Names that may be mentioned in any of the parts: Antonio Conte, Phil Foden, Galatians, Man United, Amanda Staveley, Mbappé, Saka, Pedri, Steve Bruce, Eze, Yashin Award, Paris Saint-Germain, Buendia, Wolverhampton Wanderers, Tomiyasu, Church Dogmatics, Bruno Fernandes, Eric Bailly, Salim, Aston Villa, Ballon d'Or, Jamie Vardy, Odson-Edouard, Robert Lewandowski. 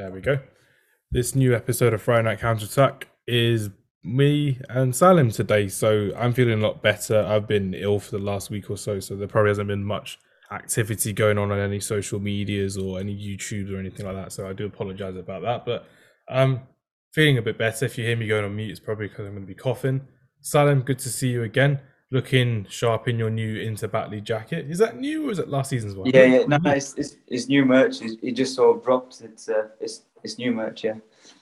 There we go. This new episode of Friday Night Counterattack is me and Salim today, so I'm feeling a lot better. I've been ill for the last week or so, so there probably hasn't been much activity going on any social medias or any YouTubes or anything like that, so I do apologize about that, but I'm feeling a bit better. If you hear me going on mute, it's probably because I'm going to be coughing. Salim, good to see you again. Looking sharp in your new Inter Batley jacket. Is that new or is it last season's one? Yeah. No, it's new merch. It just sort of dropped. It's new merch, yeah.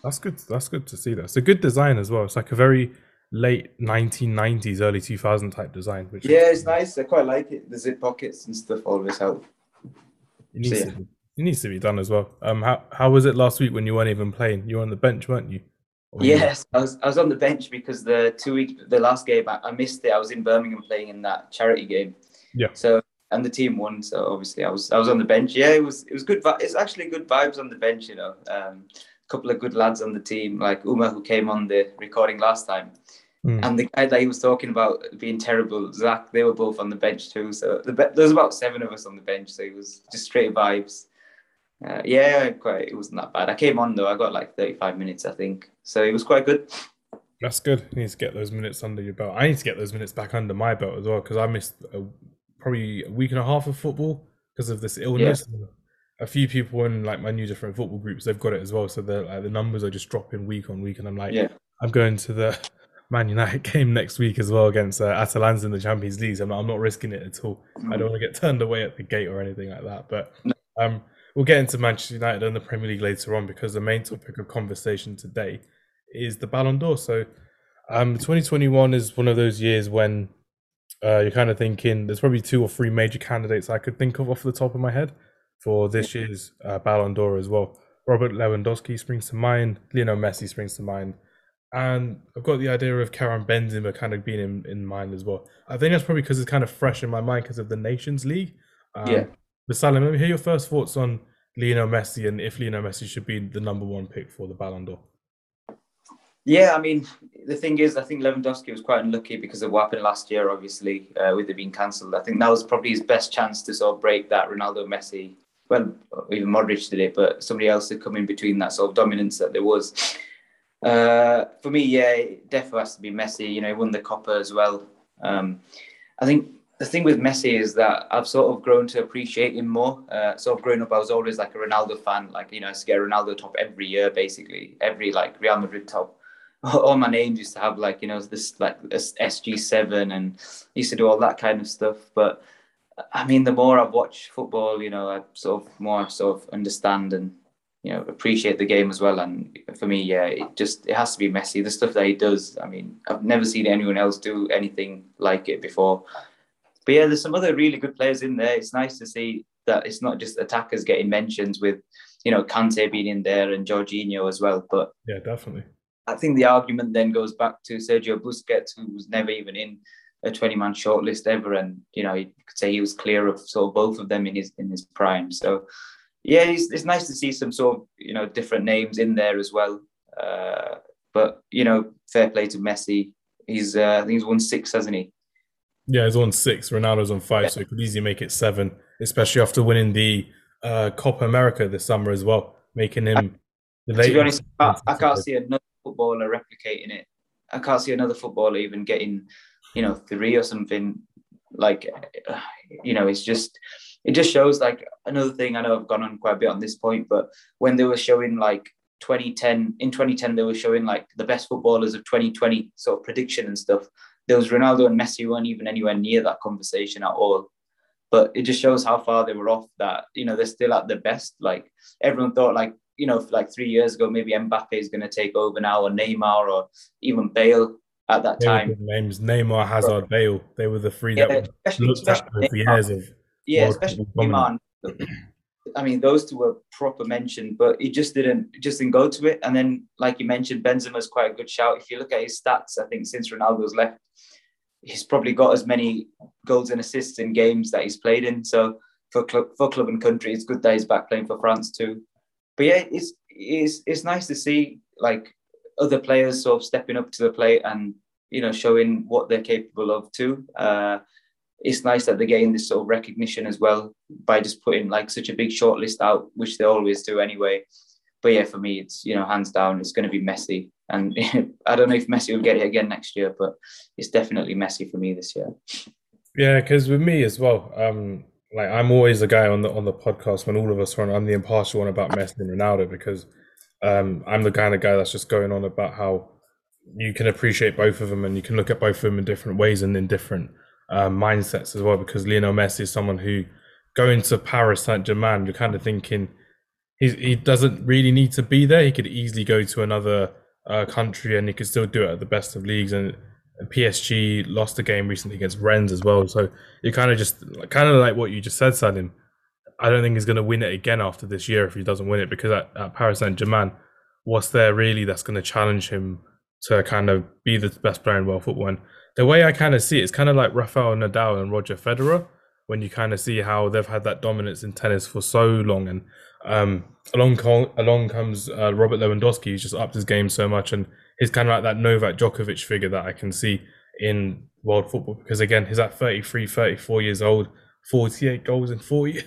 That's good. That's good to see that. It's a good design as well. It's like a very late 1990s, early 2000 type design. Which it's nice. I quite like it. The zip pockets and stuff always help. It needs to be done as well. How was it last week when you weren't even playing? You were on the bench, weren't you? Yes, I was on the bench because the last game I missed it. I was in Birmingham playing in that charity game. Yeah. So and the team won, so obviously I was on the bench. Yeah, it was good. It's actually good vibes on the bench, you know. A couple of good lads on the team, like Uma, who came on the recording last time, and the guy that he was talking about being terrible, Zach. They were both on the bench too. So there was about 7 of us on the bench. So it was just straight vibes. It wasn't that bad. I came on though. I got like 35 minutes, I think. So it was quite good. That's good. You need to get those minutes under your belt. I need to get those minutes back under my belt as well, because I missed probably a week and a half of football because of this illness. Yeah. A few people in like my new different football groups, they've got it as well. So the numbers are just dropping week on week, and I'm like, I'm going to the Man United game next week as well against Atalanta in the Champions League. I'm not risking it at all. I don't want to get turned away at the gate or anything like that. But we'll get into Manchester United and the Premier League later on, because the main topic of conversation today is the Ballon d'Or. So 2021 is one of those years when you're kind of thinking there's probably 2 or 3 major candidates I could think of off the top of my head for this year's Ballon d'Or as well. Robert Lewandowski springs to mind, Lionel Messi springs to mind, and I've got the idea of Karim Benzema kind of being in mind as well. I think that's probably because it's kind of fresh in my mind because of the Nations League. But Salim, let me hear your first thoughts on Lionel Messi and if Lionel Messi should be the number 1 pick for the Ballon d'Or. Yeah, I mean, the thing is, I think Lewandowski was quite unlucky because of what happened last year, obviously, with it being cancelled. I think that was probably his best chance to sort of break that Ronaldo, Messi, well, even Modric did it, but somebody else had come in between that sort of dominance that there was. For me, it definitely has to be Messi. You know, he won the Copa as well. I think the thing with Messi is that I've sort of grown to appreciate him more. Sort of growing up, I was always like a Ronaldo fan. Like, you know, I used to get a Ronaldo top every year, basically. Every, like, Real Madrid top. All my names used to have, like, you know, this, like, SG7 and used to do all that kind of stuff. But, I mean, the more I watch football, you know, I sort of understand and, you know, appreciate the game as well. And for me, it has to be Messi. The stuff that he does, I mean, I've never seen anyone else do anything like it before. But yeah, there's some other really good players in there. It's nice to see that it's not just attackers getting mentions with, you know, Kante being in there and Jorginho as well. But yeah, definitely. I think the argument then goes back to Sergio Busquets, who was never even in a 20-man shortlist ever. And, you know, you could say he was clear of sort of both of them in his prime. So, yeah, it's nice to see some sort of, you know, different names in there as well. But, you know, fair play to Messi. I think he's won 6, hasn't he? Yeah, he's on 6. Ronaldo's on 5, so he could easily make it 7, especially after winning the Copa America this summer as well, making him... To be honest, I can't see another footballer replicating it. I can't see another footballer even getting, you know, 3 or something. Like, you know, it just shows, like, another thing. I know I've gone on quite a bit on this point, but when they were showing, like, 2010, they were showing, like, the best footballers of 2020 sort of prediction and stuff. There was Ronaldo and Messi weren't even anywhere near that conversation at all. But it just shows how far they were off that, you know, they're still at their best. Like, everyone thought, like, you know, like 3 years ago, maybe Mbappé is going to take over now, or Neymar, or even Bale at that time. Neymar, Hazard, Bale. They were the 3 that looked at for years. Especially Neymar. I mean, those 2 were proper mentioned, but it just didn't go to it. And then, like you mentioned, Benzema's quite a good shout. If you look at his stats, I think since Ronaldo's left, he's probably got as many goals and assists in games that he's played in. So for club and country, it's good that he's back playing for France too. But yeah, it's nice to see, like, other players sort of stepping up to the plate and, you know, showing what they're capable of too. It's nice that they're getting this sort of recognition as well by just putting, like, such a big shortlist out, which they always do anyway. But yeah, for me, it's, you know, hands down, it's going to be Messi. And I don't know if Messi will get it again next year, but it's definitely Messi for me this year. Yeah, because with me as well, like I'm always the guy on the podcast when all of us are on, I'm the impartial one about Messi and Ronaldo, because I'm the kind of guy that's just going on about how you can appreciate both of them and you can look at both of them in different ways and in different mindsets as well. Because Lionel Messi is someone who, going to Paris Saint-Germain, you're kind of thinking he doesn't really need to be there. He could easily go to another country and he could still do it at the best of leagues. And PSG lost a game recently against Rennes as well. So you kind of like what you just said, Salim. I don't think he's going to win it again after this year if he doesn't win it, because at Paris Saint-Germain, what's there really that's going to challenge him to kind of be the best player in world football? And the way I kind of see it, it's kind of like Rafael Nadal and Roger Federer, when you kind of see how they've had that dominance in tennis for so long. And along comes Robert Lewandowski, who's just upped his game so much. And he's kind of like that Novak Djokovic figure that I can see in world football. Because again, he's at 33, 34 years old, 48 goals in 4 years.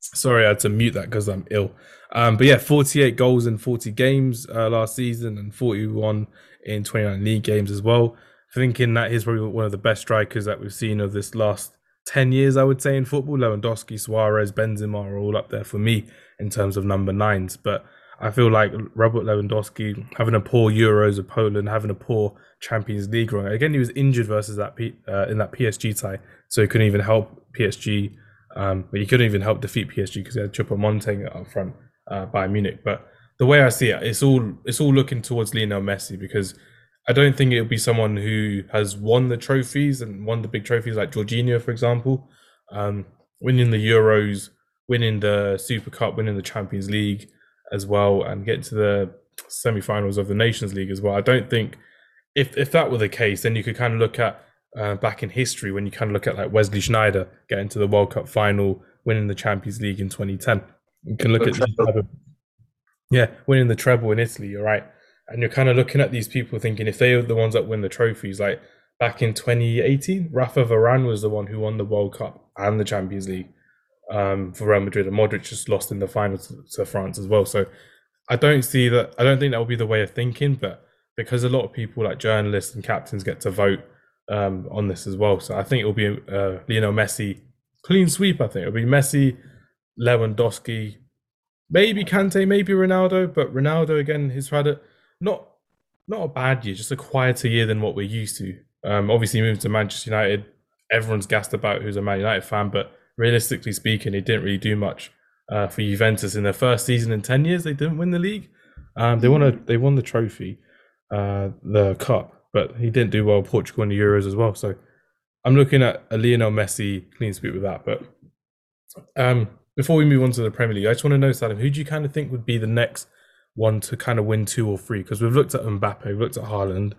Sorry, I had to mute that because I'm ill. But yeah, 48 goals in 40 games last season and 41 in 29 league games as well. Thinking that he's probably one of the best strikers that we've seen of this last 10 years, I would say, in football. Lewandowski, Suarez, Benzema are all up there for me in terms of number nines. But I feel like Robert Lewandowski, having a poor Euros of Poland, having a poor Champions League run. Again, he was injured versus that in that PSG tie, so he couldn't even help PSG. But he couldn't even help defeat PSG because they had Chupa Montaigne up front by Munich. But the way I see it, it's all looking towards Lionel Messi, because I don't think it'll be someone who has won the trophies and won the big trophies like Jorginho, for example. Winning the Euros, winning the Super Cup, winning the Champions League as well, and getting to the semi-finals of the Nations League as well. I don't think if that were the case, then you could kind of look at back in history when you kind of look at like Wesley Sneijder getting to the World Cup final, winning the Champions League in 2010. You can look at winning the treble in Italy. You're right. And you're kind of looking at these people thinking, if they are the ones that win the trophies, like back in 2018, Raphael Varane was the one who won the World Cup and the Champions League for Real Madrid, and Modric just lost in the final to France as well. So I don't think that will be the way of thinking, but because a lot of people like journalists and captains get to vote on this as well. So I think it will be Lionel Messi, clean sweep. I think it'll be Messi, Lewandowski, maybe Kante, maybe Ronaldo, but Ronaldo again, he's had it. Not a bad year, just a quieter year than what we're used to. Obviously, moving to Manchester United, everyone's gassed about who's a Man United fan, but realistically speaking, he didn't really do much for Juventus. In their first season in 10 years, they didn't win the league. They won the trophy, the cup, but he didn't do well in Portugal in the Euros as well. So I'm looking at a Lionel Messi clean sweep with that. But before we move on to the Premier League, I just want to know, Salim, who do you kind of think would be the next one to kind of win two or three? Because we've looked at Mbappe, we've looked at Haaland,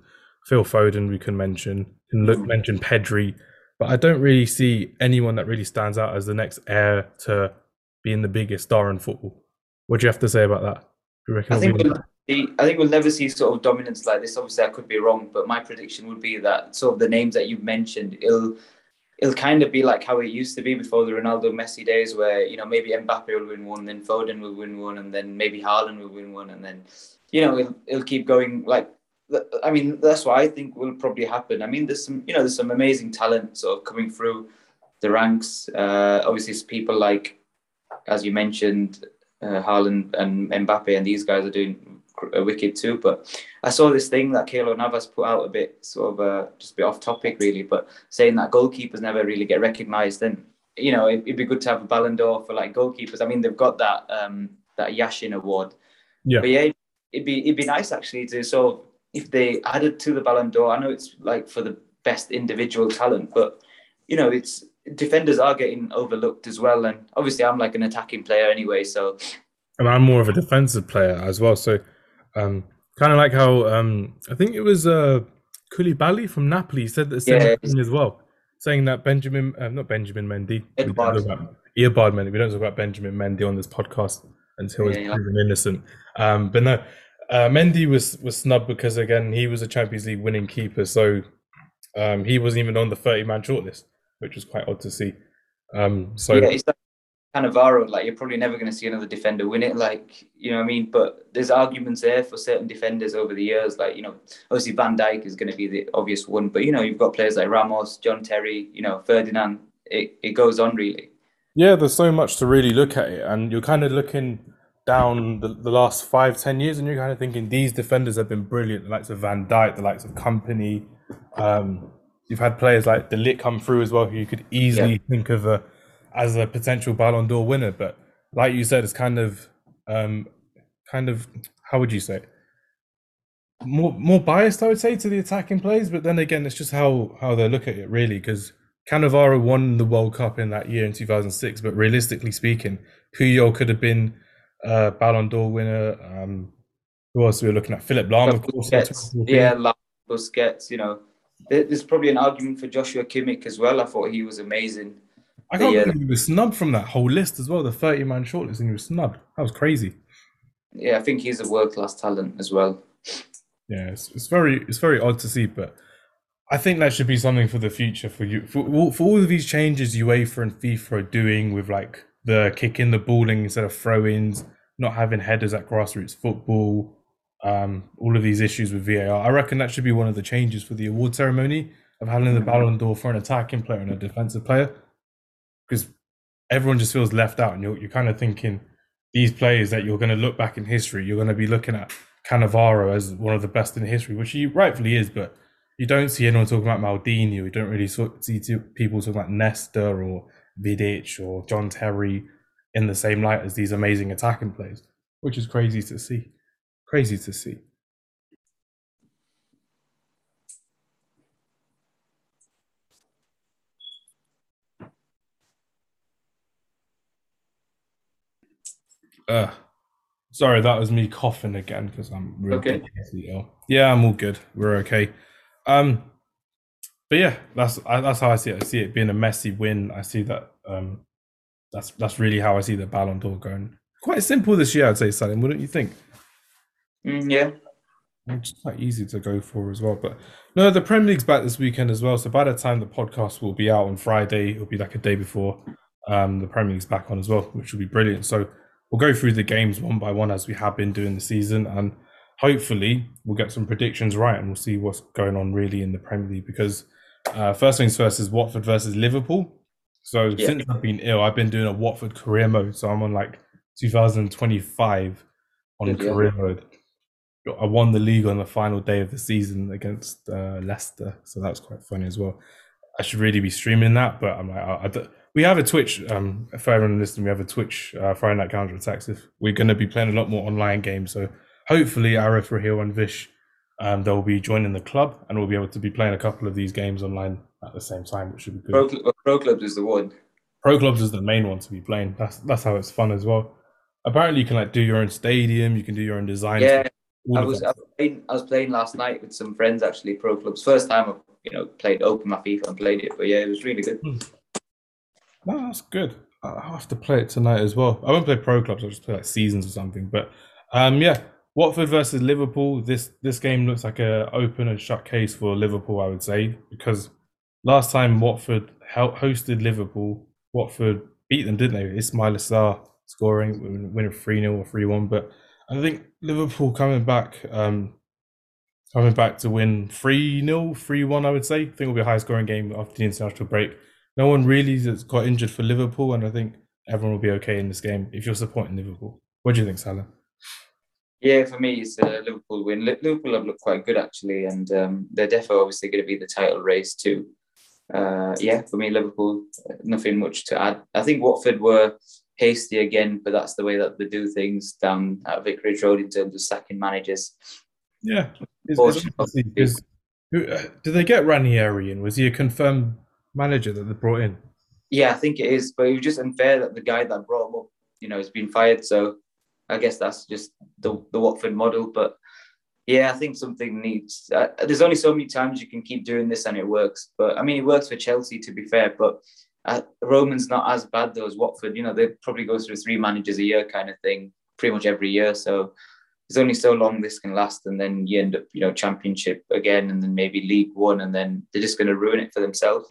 Phil Foden we can mention, mention Pedri, but I don't really see anyone that really stands out as the next heir to being the biggest star in football. What do you have to say about that? I think we'll never see sort of dominance like this. Obviously, I could be wrong, but my prediction would be that sort of the names that you've mentioned, it'll kind of be like how it used to be before the Ronaldo Messi days, where, you know, maybe Mbappe will win one, then Foden will win one, and then maybe Haaland will win one, and then, you know, it'll keep going. Like, I mean, that's what I think will probably happen. I mean, there's some amazing talent sort of coming through the ranks. Obviously, it's people like, as you mentioned, Haaland and Mbappe, and these guys are doing wicked too. But I saw this thing that Keylor Navas put out, a bit sort of just a bit off topic really, but saying that goalkeepers never really get recognised. And you know, it'd be good to have a Ballon d'Or for like goalkeepers. I mean, they've got that that Yashin award, yeah. But yeah, it'd be nice actually to sort of, if they added to the Ballon d'Or. I know it's like for the best individual talent, but you know, it's defenders are getting overlooked as well. And obviously, I'm like an attacking player anyway, so and I'm more of a defensive player as well. So. Kind of like how I think it was Koulibaly from Napoli said the same thing as well, saying that Edouard Mendy. We don't talk about Benjamin Mendy on this podcast until he's proven innocent. But no, Mendy was snubbed because again he was a Champions League winning keeper. So He wasn't even on the 30-man shortlist, which was quite odd to see. Yeah, it's like Cannavaro, like you're probably never going to see another defender win it, like, you know what I mean? But there's arguments there for certain defenders over the years, like, you know, obviously Van Dijk is going to be the obvious one, but, you know, you've got players like Ramos, John Terry, you know, Ferdinand, it goes on really. Yeah, there's so much to really look at it, and you're kind of looking down the last 5-10 years and you're kind of thinking these defenders have been brilliant, the likes of Van Dijk, the likes of Kompany. You've had players like De Ligt come through as well, who you could easily think of as a potential Ballon d'Or winner. But like you said, it's kind of how would you say it? More biased, I would say, to the attacking players. But then again, it's just how they look at it, really, because Cannavaro won the World Cup in that year in 2006. But realistically speaking, Puyol could have been a Ballon d'Or winner. Who else were we looking at? Philip Lahm, of course. Lahm, Busquets, you know. There's probably an argument for Joshua Kimmich as well. I thought he was amazing. I can't believe he was snubbed from that whole list as well, the 30-man shortlist, and he was snubbed. That was crazy. Yeah, I think he's a world-class talent as well. Yeah, it's very odd to see, but I think that should be something for the future. For all of these changes UEFA and FIFA are doing with, like, the kicking the balling instead of throw-ins, not having headers at grassroots football, all of these issues with VAR. I reckon that should be one of the changes for the award ceremony of having the Ballon d'Or for an attacking player and a defensive player, because everyone just feels left out, and you're kind of thinking these players that you're going to look back in history, you're going to be looking at Cannavaro as one of the best in history, which he rightfully is, but you don't see anyone talking about Maldini. You don't really see people talking about Nesta or Vidic or John Terry in the same light as these amazing attacking players, which is crazy to see. Crazy to see. Sorry, that was me coughing again because I'm really ill. Yeah, I'm all good. We're okay. But yeah, that's how I see it. I see it being a Messi win. I see that. That's really how I see the Ballon d'Or going. Quite simple this year, I'd say, Salim. Wouldn't you think? Yeah. It's quite easy to go for as well. But no, the Premier League's back this weekend as well. So by the time the podcast will be out on Friday, it'll be like a day before the Premier League's back on as well, which will be brilliant. So we'll go through the games one by one as we have been doing the season. And hopefully we'll get some predictions right and we'll see what's going on really in the Premier League. Because first things first is Watford versus Liverpool. So since I've been ill, I've been doing a Watford career mode. So I'm on like 2025 on career mode. I won the league on the final day of the season against Leicester, so that was quite funny as well. I should really be streaming that, but I'm like, we have a Twitch. For everyone listening, we have a Twitch Friday Night Counterattack. We're going to be playing a lot more online games, so hopefully Arif, Raheel and Vish, they'll be joining the club, and we'll be able to be playing a couple of these games online at the same time, which should be good. Pro Clubs is the one. Pro Clubs is the main one to be playing. That's how it's fun as well. Apparently, you can like do your own stadium, you can do your own design. Yeah. I was playing last night with some friends, actually, Pro Clubs. First time I've played open my FIFA and played it, but yeah, it was really good. No, that's good. I'll have to play it tonight as well. I won't play Pro Clubs, I'll just play like Seasons or something. But yeah, Watford versus Liverpool. This game looks like an open and shut case for Liverpool, I would say, because last time Watford hosted Liverpool, Watford beat them, didn't they? Ismail Assar scoring, winning 3-0 or 3-1, but I think Liverpool coming back to win 3-0, 3-1, I would say. I think it will be a high-scoring game after the international break. No one really has got injured for Liverpool, and I think everyone will be okay in this game if you're supporting Liverpool. What do you think, Salah? Yeah, for me, it's a Liverpool win. Liverpool have looked quite good, actually, and they're definitely obviously going to be the title race too. Yeah, for me, Liverpool, nothing much to add. I think Watford were hasty again, but that's the way that they do things down at Vicarage Road in terms of sacking managers. Yeah. Did they get Ranieri in? Was he a confirmed manager that they brought in? Yeah, I think it is, but it was just unfair that the guy that brought him up, has been fired, so I guess that's just the Watford model, but yeah, I think something needs... there's only so many times you can keep doing this and it works, but I mean, it works for Chelsea, to be fair, but Roman's not as bad though as Watford. They probably go through 3 managers a year kind of thing, pretty much every year. So there's only so long this can last, and then you end up, you know, Championship again, and then maybe League One, and then they're just going to ruin it for themselves.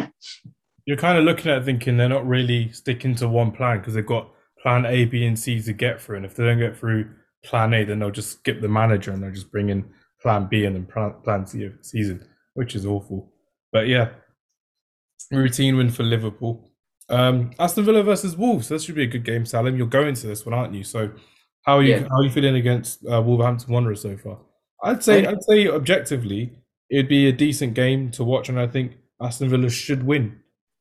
You're kind of looking at it thinking they're not really sticking to one plan, because they've got plan A, B and C to get through, and if they don't get through plan A, then they'll just skip the manager and they'll just bring in plan B and then plan C of the season, which is awful. But yeah, routine win for Liverpool. Aston Villa versus Wolves, so that should be a good game, Salim. You're going to this one, aren't you? So how are you, how are you feeling against Wolverhampton Wanderers so far? I'd say objectively it'd be a decent game to watch, and I think Aston Villa should win.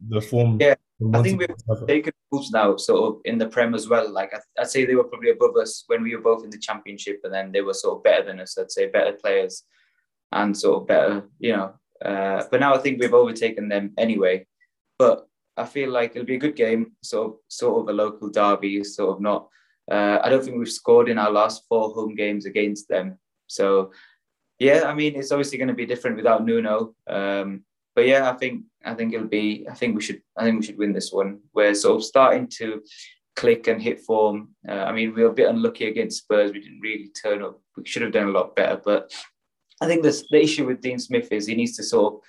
The form, yeah, I think we've taken Wolves now sort of in the Prem as well. Like I'd say they were probably above us when we were both in the Championship, and then they were sort of better than us. I'd say better players and sort of better, you know. But now I think we've overtaken them anyway. But I feel like it'll be a good game, sort of a local derby, sort of not. I don't think we've scored in our last 4 home games against them. So yeah, I mean, it's obviously going to be different without Nuno. But yeah, I think we should win this one. We're sort of starting to click and hit form. I mean, we were a bit unlucky against Spurs. We didn't really turn up. We should have done a lot better. But I think the issue with Dean Smith is he needs to sort of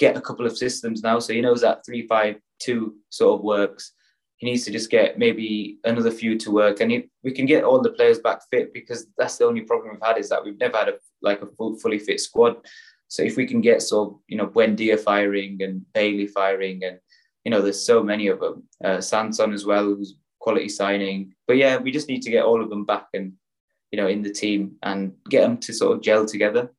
get a couple of systems now. So he knows that 3-5-2 sort of works. He needs to just get maybe another few to work, and if we can get all the players back fit, because that's the only problem we've had is that we've never had a fully fit squad. So if we can get sort of, you know, Buendia firing and Bailey firing, and, you know, there's so many of them. Sanson as well, who's quality signing. But yeah, we just need to get all of them back and, you know, in the team and get them to sort of gel together.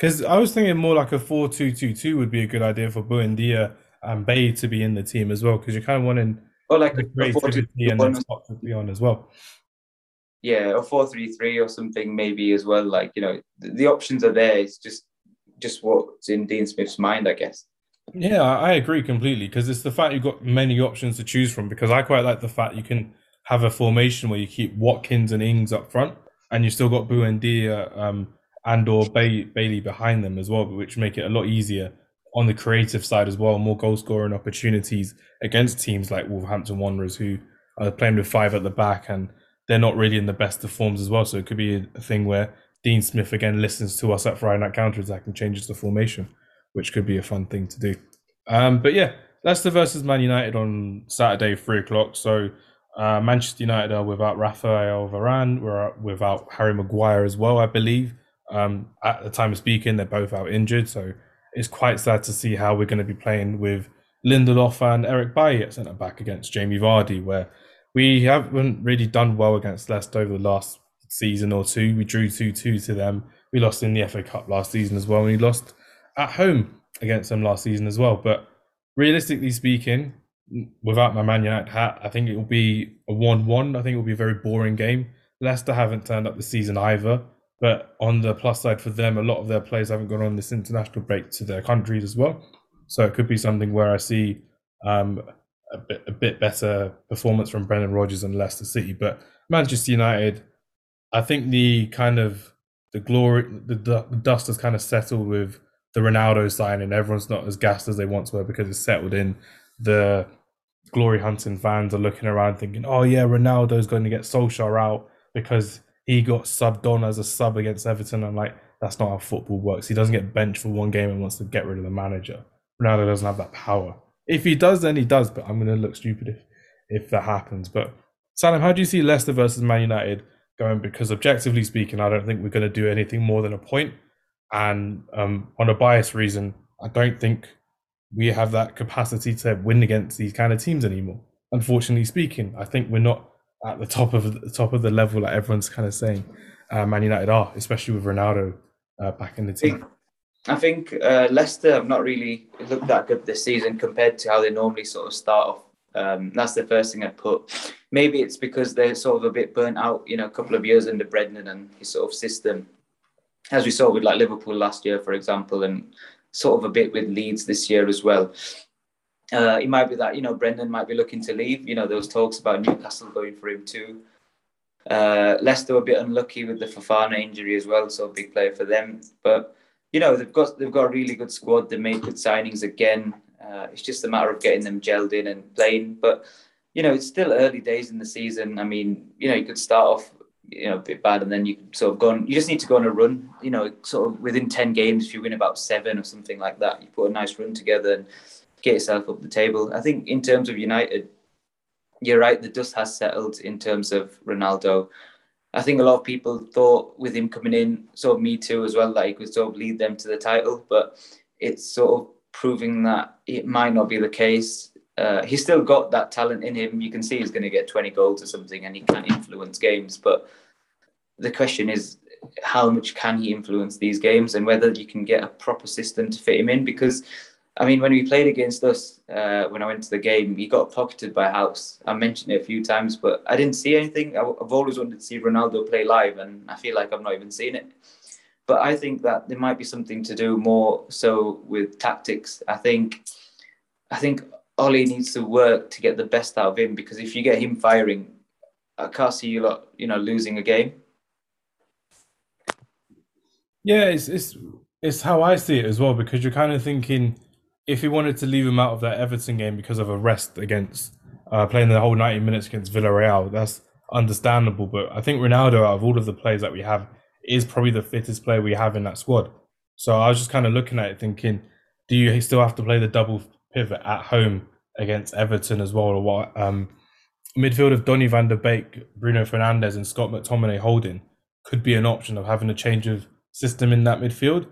Because I was thinking more like a 4-2-2-2 would be a good idea for Buendia and Bailey to be in the team as well, because you're kind of wanting like a 4-2-2 and then Scott to be on as well. Yeah, or 4-3-3 or something maybe as well. Like, you know, the options are there. It's just what's in Dean Smith's mind, I guess. Yeah, I agree completely, because it's the fact you've got many options to choose from, because I quite like the fact you can have a formation where you keep Watkins and Ings up front, and you've still got Buendia and or Bailey behind them as well, which make it a lot easier on the creative side as well. More goal-scoring opportunities against teams like Wolverhampton Wanderers, who are playing with 5 at the back, and they're not really in the best of forms as well. So it could be a thing where Dean Smith again listens to us at Friday Night Counterattack and changes the formation, which could be a fun thing to do. But yeah, Leicester versus Man United on Saturday, 3:00. So Manchester United are without Raphael Varane. We're without Harry Maguire as well, I believe. At the time of speaking, they're both out injured. So it's quite sad to see how we're going to be playing with Lindelof and Eric Bailly at centre-back against Jamie Vardy, where we haven't really done well against Leicester over the last season or two. We drew 2-2 to them. We lost in the FA Cup last season as well. And we lost at home against them last season as well. But realistically speaking, without my Man United hat, I think it will be a 1-1. I think it will be a very boring game. Leicester haven't turned up this season either. But on the plus side for them, a lot of their players haven't gone on this international break to their countries as well. So it could be something where I see a bit better performance from Brendan Rodgers and Leicester City. But Manchester United, I think the dust has kind of settled with the Ronaldo signing. Everyone's not as gassed as they once were because it's settled in. The glory hunting fans are looking around thinking, oh yeah, Ronaldo's going to get Solskjaer out because he got subbed on as a sub against Everton. I'm like, that's not how football works. He doesn't get benched for one game and wants to get rid of the manager. Ronaldo doesn't have that power. If he does, then he does, but I'm going to look stupid if that happens. But Salim, how do you see Leicester versus Man United going? Because objectively speaking, I don't think we're going to do anything more than a point. And on a biased reason, I don't think we have that capacity to win against these kind of teams anymore. Unfortunately speaking, I think we're not at the top of the level that everyone's kind of saying Man United are, especially with Ronaldo back in the team. I think Leicester have not really looked that good this season compared to how they normally sort of start off. That's the first thing I'd put. Maybe it's because they're sort of a bit burnt out, you know, a couple of years under Brendan and his sort of system. As we saw with like Liverpool last year, for example, and sort of a bit with Leeds this year as well. It might be that, you know, Brendan might be looking to leave. You know, there was talks about Newcastle going for him too. Leicester were a bit unlucky with the Fofana injury as well, so a big player for them. But you know, they've got a really good squad. They made good signings again. It's just a matter of getting them gelled in and playing. But, you know, it's still early days in the season. I mean, you know, you could start off you know, a bit bad, and then you sort of go on, you just need to go on a run, you know, sort of within 10 games, if you win about 7 or something like that, you put a nice run together and get yourself up the table. I think in terms of United, you're right, the dust has settled in terms of Ronaldo. I think a lot of people thought with him coming in, sort of me too as well, that he could sort of lead them to the title, but it's sort of proving that it might not be the case. He's still got that talent in him. You can see he's going to get 20 goals or something, and he can influence games. But the question is, how much can he influence these games, and whether you can get a proper system to fit him in? Because, I mean, when we played against us, when I went to the game, he got pocketed by House. I mentioned it a few times, but I didn't see anything. I've always wanted to see Ronaldo play live, and I feel like I've not even seen it. But I think that there might be something to do more so with tactics. I think Ollie needs to work to get the best out of him, because if you get him firing, I can't see you lot, you know, losing a game. Yeah, it's how I see it as well, because you're kind of thinking, if he wanted to leave him out of that Everton game because of a rest against playing the whole 90 minutes against Villarreal, that's understandable. But I think Ronaldo, out of all of the players that we have, is probably the fittest player we have in that squad. So I was just kind of looking at it thinking, do you still have to play the double pivot at home against Everton as well, or what? Midfield of Donny van de Beek, Bruno Fernandes and Scott McTominay holding could be an option of having a change of system in that midfield,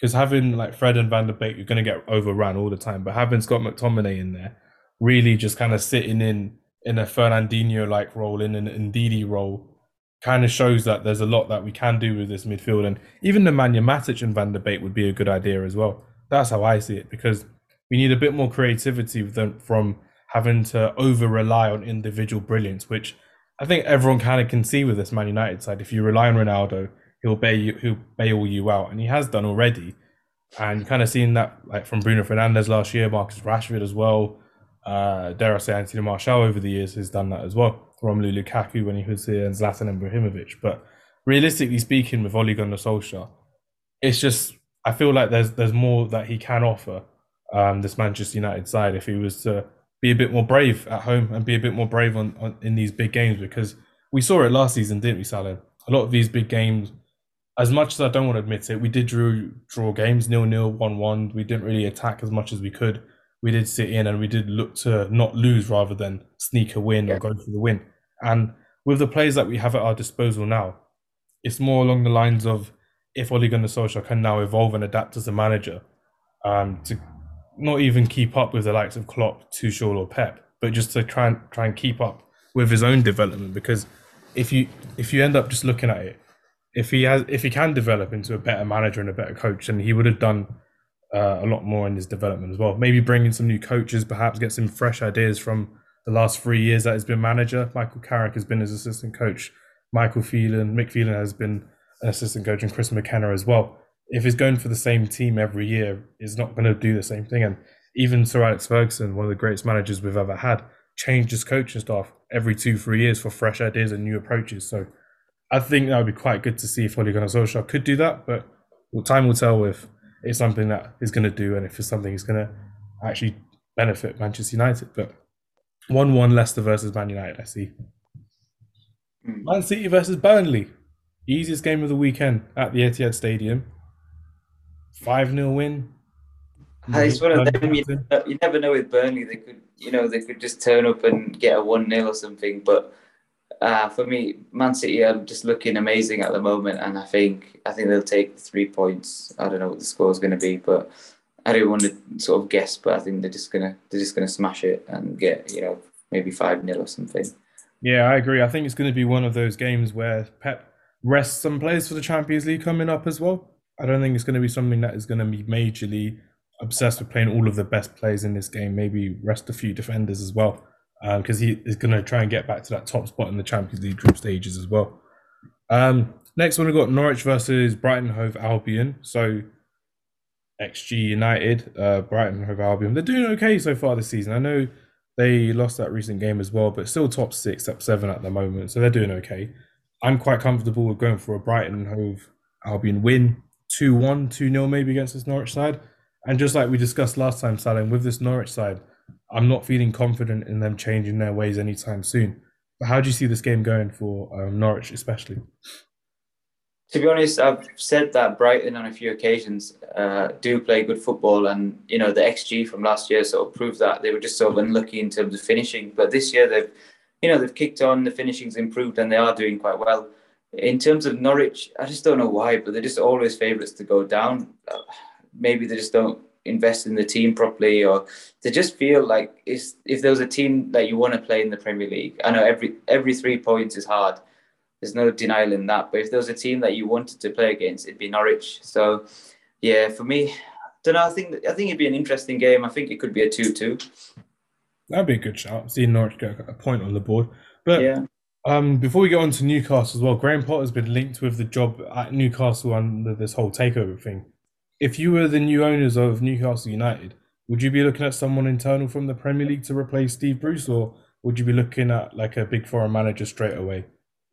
because having like Fred and van de Beek, you're going to get overrun all the time, but having Scott McTominay in there, really just kind of sitting in a Fernandinho-like role, in an Ndidi role, kind of shows that there's a lot that we can do with this midfield. And even Nemanja Matic and van de Beek would be a good idea as well. That's how I see it, because we need a bit more creativity from having to over-rely on individual brilliance, which I think everyone kind of can see with this Man United side. If you rely on Ronaldo, he'll bail you out, and he has done already. And you kind of seen that like from Bruno Fernandes last year, Marcus Rashford as well. Dare I say Anthony Martial over the years has done that as well. Romelu Lukaku when he was here, and Zlatan Ibrahimovic. But realistically speaking, with Ole Gunnar Solskjaer, it's just, I feel like there's more that he can offer this Manchester United side if he was to be a bit more brave at home and be a bit more brave on in these big games, because we saw it last season, didn't we, Salah? A lot of these big games, as much as I don't want to admit it, we did draw games 0-0, 1-1. We didn't really attack as much as we could. We did sit in and we did look to not lose rather than sneak a win or go for the win. And with the players that we have at our disposal now, it's more along the lines of, if Ole Gunnar Solskjaer can now evolve and adapt as a manager to not even keep up with the likes of Klopp, Tuchel or Pep, but just to try and keep up with his own development. Because if you end up just looking at it, if he can develop into a better manager and a better coach, then he would have done a lot more in his development as well. Maybe bring in some new coaches, perhaps get some fresh ideas from the last 3 years that he's been manager. Michael Carrick has been his assistant coach. Mick Phelan has been an assistant coach, and Chris McKenna as well. If he's going for the same team every year, he's not going to do the same thing. And even Sir Alex Ferguson, one of the greatest managers we've ever had, changed his coaching staff every 2-3 years for fresh ideas and new approaches. So I think that would be quite good to see if Ole Gunnar Solskjaer could do that, but time will tell if it's something that he's going to do, and if it's something he's going to actually benefit Manchester United. But 1-1 Leicester versus Man United, I see. Man City versus Burnley. Easiest game of the weekend at the Etihad Stadium. 5-0 win. It's one of them, you never know with Burnley. They could, you know, they could just turn up and get a 1-0 or something. But for me, Man City are just looking amazing at the moment, and I think they'll take 3 points. I don't know what the score is going to be, but I don't want to sort of guess. But I think they're just gonna smash it and get, you know, maybe 5-0 or something. Yeah, I agree. I think it's going to be one of those games where Pep rests some players for the Champions League coming up as well. I don't think it's going to be something that is going to be majorly obsessed with playing all of the best players in this game. Maybe rest a few defenders as well, because he is going to try and get back to that top spot in the Champions League group stages as well. Next one, we've got Norwich versus Brighton Hove Albion. So XG United, Brighton Hove Albion. They're doing okay so far this season. I know they lost that recent game as well, but still top 6, top 7 at the moment. So they're doing okay. I'm quite comfortable with going for a Brighton Hove Albion win. 2-1, 2-0 maybe against this Norwich side. And just like we discussed last time, Salah, with this Norwich side, I'm not feeling confident in them changing their ways anytime soon. How do you see this game going for Norwich especially? To be honest, I've said that Brighton on a few occasions do play good football, and you know the XG from last year sort of proved that. They were just sort of unlucky in terms of finishing, but this year they've kicked on, the finishing's improved, and they are doing quite well. In terms of Norwich, I just don't know why, but they're just always favourites to go down. Maybe they just don't invest in the team properly, or they just feel like it's, if there was a team that you want to play in the Premier League, I know every 3 points is hard. There's no denial in that. But if there was a team that you wanted to play against, it'd be Norwich. So, yeah, for me, I don't know. I think it'd be an interesting game. I think it could be a 2-2. That'd be a good shout. Seeing Norwich get a point on the board. But yeah. Before we get on to Newcastle as well, Graham Potter's been linked with the job at Newcastle under this whole takeover thing. If you were the new owners of Newcastle United, would you be looking at someone internal from the Premier League to replace Steve Bruce, or would you be looking at like a big foreign manager straight away?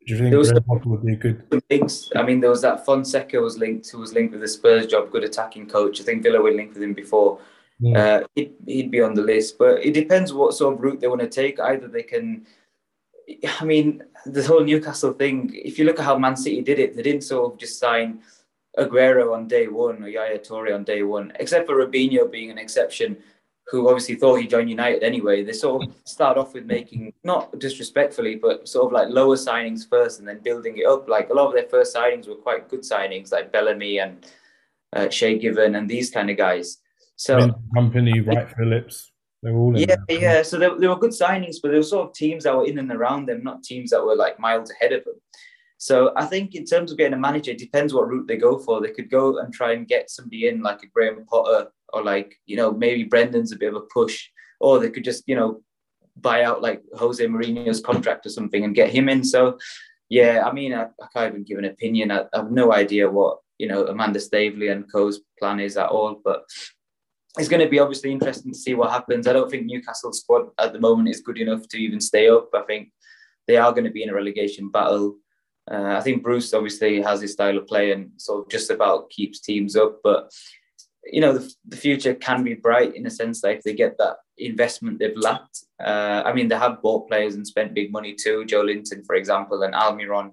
Do you think Graham Potter would be good? Links. I mean, there was that Fonseca who was linked with the Spurs job, good attacking coach. I think Villa were linked with him before. Yeah. He'd be on the list, but it depends what sort of route they want to take. Either they can, I mean, the whole Newcastle thing, if you look at how Man City did it, they didn't sort of just sign Aguero on day one or Yaya Toure on day one, except for Robinho being an exception, who obviously thought he'd join United anyway. They sort of start off with making, not disrespectfully, but sort of like lower signings first and then building it up. Like a lot of their first signings were quite good signings, like Bellamy and Shea Given and these kind of guys. So Company, Wright Phillips, they're all in. Yeah. So they were good signings, but they were sort of teams that were in and around them, not teams that were like miles ahead of them. So I think in terms of getting a manager, it depends what route they go for. They could go and try and get somebody in like a Graham Potter, or like, you know, maybe Brendan's a bit of a push, or they could just, you know, buy out like Jose Mourinho's contract or something and get him in. So, yeah, I mean, I can't even give an opinion. I have no idea what, you know, Amanda Staveley and Co's plan is at all, but it's going to be obviously interesting to see what happens. I don't think Newcastle's squad at the moment is good enough to even stay up. I think they are going to be in a relegation battle. I think Bruce obviously has his style of play and sort of just about keeps teams up. But, you know, the future can be bright in a sense that if they get that investment they've lacked. I mean, they have bought players and spent big money too, Joe Linton, for example, and Almiron.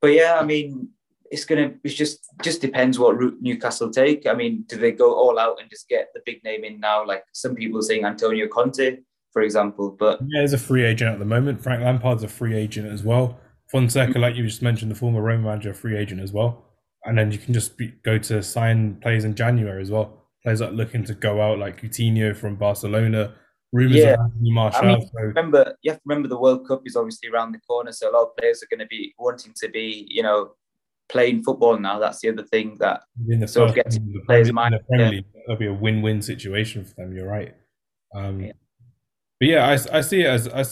But, yeah, I mean, it just depends what route Newcastle take. I mean, do they go all out and just get the big name in now? Like some people are saying Antonio Conte, for example. But yeah, he's a free agent at the moment. Frank Lampard's a free agent as well. Fonseca, like you just mentioned, the former Roma manager, free agent as well. And then you can just go to sign players in January as well. Players that are looking to go out, like Coutinho from Barcelona. Rumours of Anthony Martial. I mean, you have to remember the World Cup is obviously around the corner, so a lot of players are going to be wanting to be, you know, playing football now. That's the other thing that sort of gets the players' mind. That'll be a win-win situation for them. You're right. But yeah, I see it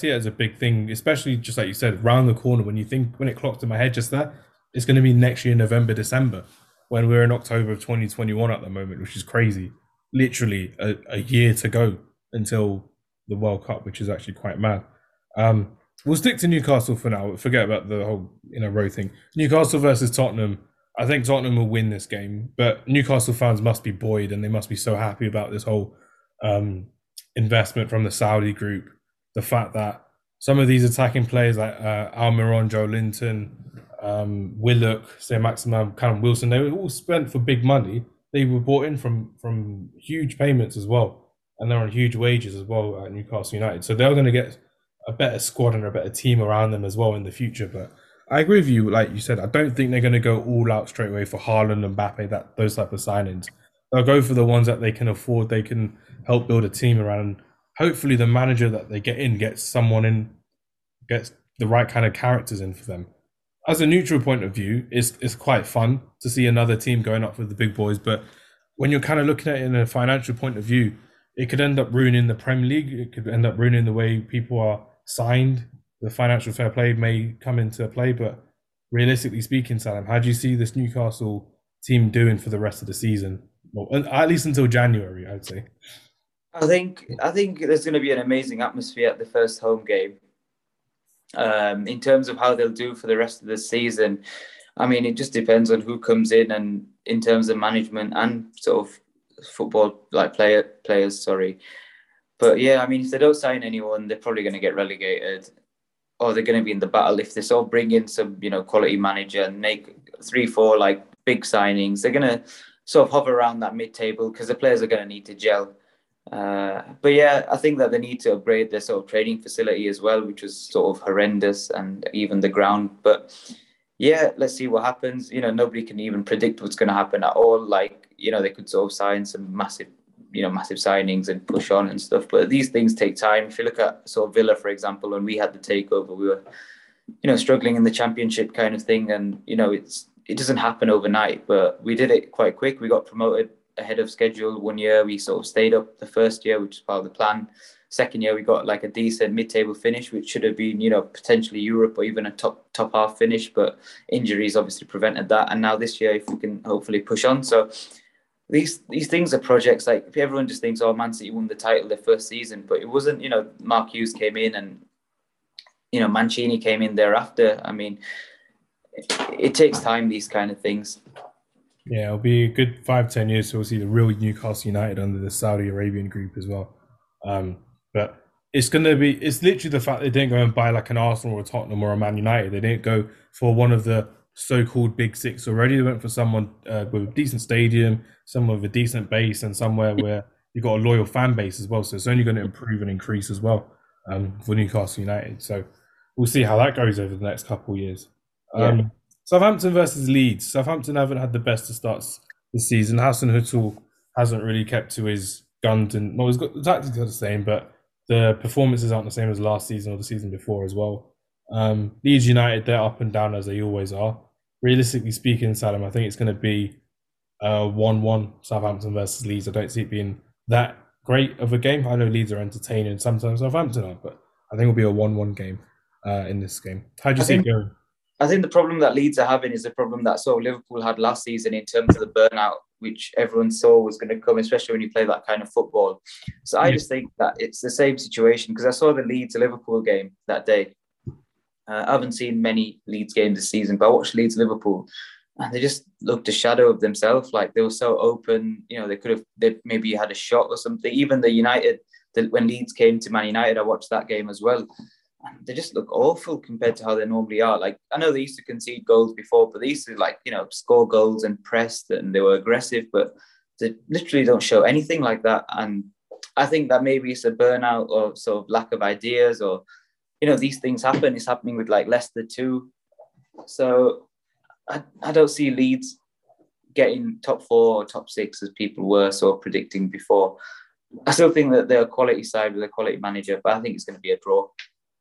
as a big thing, especially just like you said, round the corner. When it clocked in my head just there, it's going to be next year, November, December, when we're in October of 2021 at the moment, which is crazy. Literally a year to go until the World Cup, which is actually quite mad. We'll stick to Newcastle for now. Forget about the whole in a row thing. Newcastle versus Tottenham. I think Tottenham will win this game, but Newcastle fans must be buoyed and they must be so happy about this whole investment from the Saudi group. The fact that some of these attacking players like Almiron, Joe Linton, Willock, Saint-Maximin, Callum Wilson, they were all spent for big money. They were bought in from huge payments as well, and they're on huge wages as well at Newcastle United. So they're going to get a better squad and a better team around them as well in the future. But I agree with you, like you said, I don't think they're going to go all out straight away for Haaland and Mbappe, those type of signings. They'll go for the ones that they can afford, they can help build a team around. And hopefully the manager that they get in gets someone in, gets the right kind of characters in for them. As a neutral point of view, it's quite fun to see another team going up with the big boys. But when you're kind of looking at it in a financial point of view, it could end up ruining the Premier League. It could end up ruining the way people are signed. The financial fair play may come into play, but realistically speaking, Salim, how do you see this Newcastle team doing for the rest of the season? Well, at least until January, I'd say. I think there's going to be an amazing atmosphere at the first home game. In terms of how they'll do for the rest of the season, I mean, it just depends on who comes in, and in terms of management and sort of football, like players. But yeah, I mean, if they don't sign anyone, they're probably going to get relegated. oh, they're going to be in the battle. If they so bring in some, you know, quality manager and make 3-4 like big signings, they're going to sort of hover around that mid-table because the players are going to need to gel. But yeah, I think that they need to upgrade their sort of training facility as well, which was sort of horrendous, and even the ground. But yeah, let's see what happens. You know, nobody can even predict what's going to happen at all. Like, you know, they could sort of sign some massive, you know, massive signings and push on and stuff. But these things take time. If you look at sort of Villa, for example, when we had the takeover, we were, you know, struggling in the Championship kind of thing. And, you know, it doesn't happen overnight, but we did it quite quick. We got promoted ahead of schedule 1 year. We sort of stayed up the first year, which is part of the plan. Second year, we got like a decent mid-table finish, which should have been, you know, potentially Europe or even a top half finish. But injuries obviously prevented that. And now this year, if we can hopefully push on. So these things are projects. Like, if everyone just thinks, oh, Man City won the title their first season, but it wasn't. You know, Mark Hughes came in and, you know, Mancini came in thereafter. I mean, it takes time, these kind of things. Yeah, it'll be a good 5-10 years till we'll see the real Newcastle United under the Saudi Arabian group as well. But it's going to be, it's literally the fact they didn't go and buy like an Arsenal or a Tottenham or a Man United. They didn't go for one of the so-called big six already. They went for someone with a decent stadium, someone with a decent base, and somewhere where you've got a loyal fan base as well. So it's only going to improve and increase as well for Newcastle United. So we'll see how that goes over the next couple of years. Yeah. Southampton versus Leeds. Southampton haven't had the best of starts this season. Hassan Hüttl hasn't really kept to his guns, and well, the tactics are the same, but the performances aren't the same as last season or the season before as well. Leeds United, they're up and down as they always are. Realistically speaking, Salim, I think it's going to be 1-1 Southampton versus Leeds. I don't see it being that great of a game. I know Leeds are entertaining sometimes, Southampton are, but I think it'll be a 1-1 game in this game. How do you see it going? I think the problem that Leeds are having is the problem that sort of Liverpool had last season in terms of the burnout, which everyone saw was going to come, especially when you play that kind of football. So I just think that it's the same situation, because I saw the Leeds-Liverpool game that day. I haven't seen many Leeds games this season, but I watched Leeds-Liverpool and they just looked a shadow of themselves. Like, they were so open, you know, they maybe had a shot or something. Even the United, when Leeds came to Man United, I watched that game as well. And they just look awful compared to how they normally are. Like, I know they used to concede goals before, but they used to, like, you know, score goals and press, and they were aggressive, but they literally don't show anything like that. And I think that maybe it's a burnout or sort of lack of ideas, or, you know, these things happen. It's happening with like Leicester too. So I don't see Leeds getting top four or top six as people were sort of predicting before. I still think that they're a quality side with a quality manager, but I think it's going to be a draw.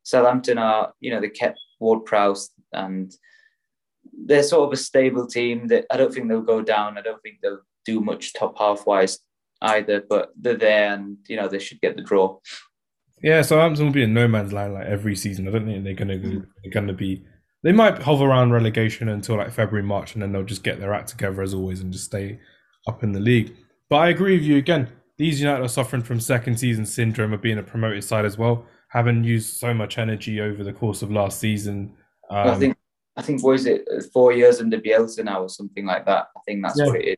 Southampton are, you know, they kept Ward-Prowse and they're sort of a stable team. That I don't think they'll go down. I don't think they'll do much top half-wise either, but they're there and, you know, they should get the draw. Yeah, Southampton will be in no man's land like every season. I don't think they're going to be... They might hover around relegation until like February, March, and then they'll just get their act together as always and just stay up in the league. But I agree with you again. Leeds United are suffering from second season syndrome of being a promoted side as well. Haven't used so much energy over the course of last season. I think what is it, 4 years under Bielsa now or something like that? I think that's what it is.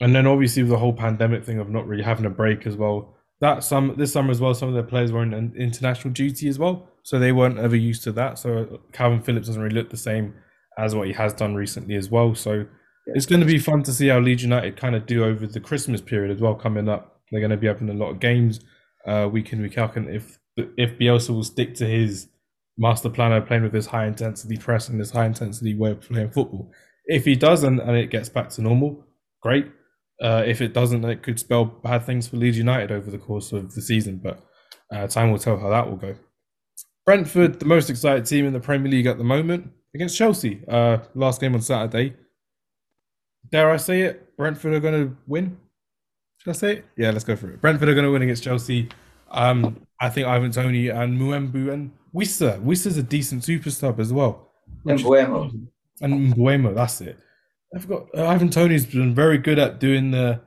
And then obviously the whole pandemic thing of not really having a break as well. This summer as well, some of their players were in international duty as well, so they weren't ever used to that. So Calvin Phillips doesn't really look the same as what he has done recently as well. So It's going to be fun to see how Leeds United kind of do over the Christmas period as well coming up. They're going to be having a lot of games week in, week out, and if Bielsa will stick to his master plan of playing with his high-intensity press and his high-intensity way of playing football. If he does and it gets back to normal, great. If it doesn't, it could spell bad things for Leeds United over the course of the season, but time will tell how that will go. Brentford, the most excited team in the Premier League at the moment, against Chelsea. Last game on Saturday. Dare I say it? Brentford are going to win? Should I say it? Yeah, let's go for it. Brentford are going to win against Chelsea. I think Ivan Toney and Mbeumo and Wissa. Wissa's a decent super sub as well. And Mbeumo, that's it. I forgot. Ivan Toney's been very good at doing the...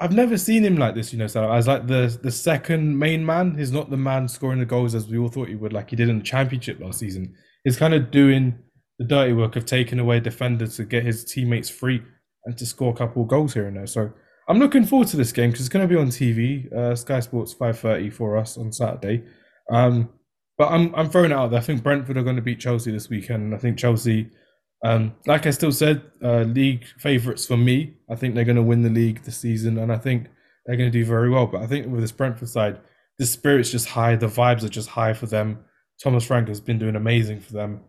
I've never seen him like this, you know, so as like the second main man. He's not the man scoring the goals as we all thought he would, like he did in the Championship last season. He's kind of doing the dirty work of taking away defenders to get his teammates free and to score a couple of goals here and there. So I'm looking forward to this game because it's going to be on TV, Sky Sports 5:30 for us on Saturday. But I'm throwing it out there. I think Brentford are going to beat Chelsea this weekend. I think Chelsea, like I still said, league favourites for me. I think they're going to win the league this season, and I think they're going to do very well. But I think with this Brentford side, the spirit's just high. The vibes are just high for them. Thomas Frank has been doing amazing for them.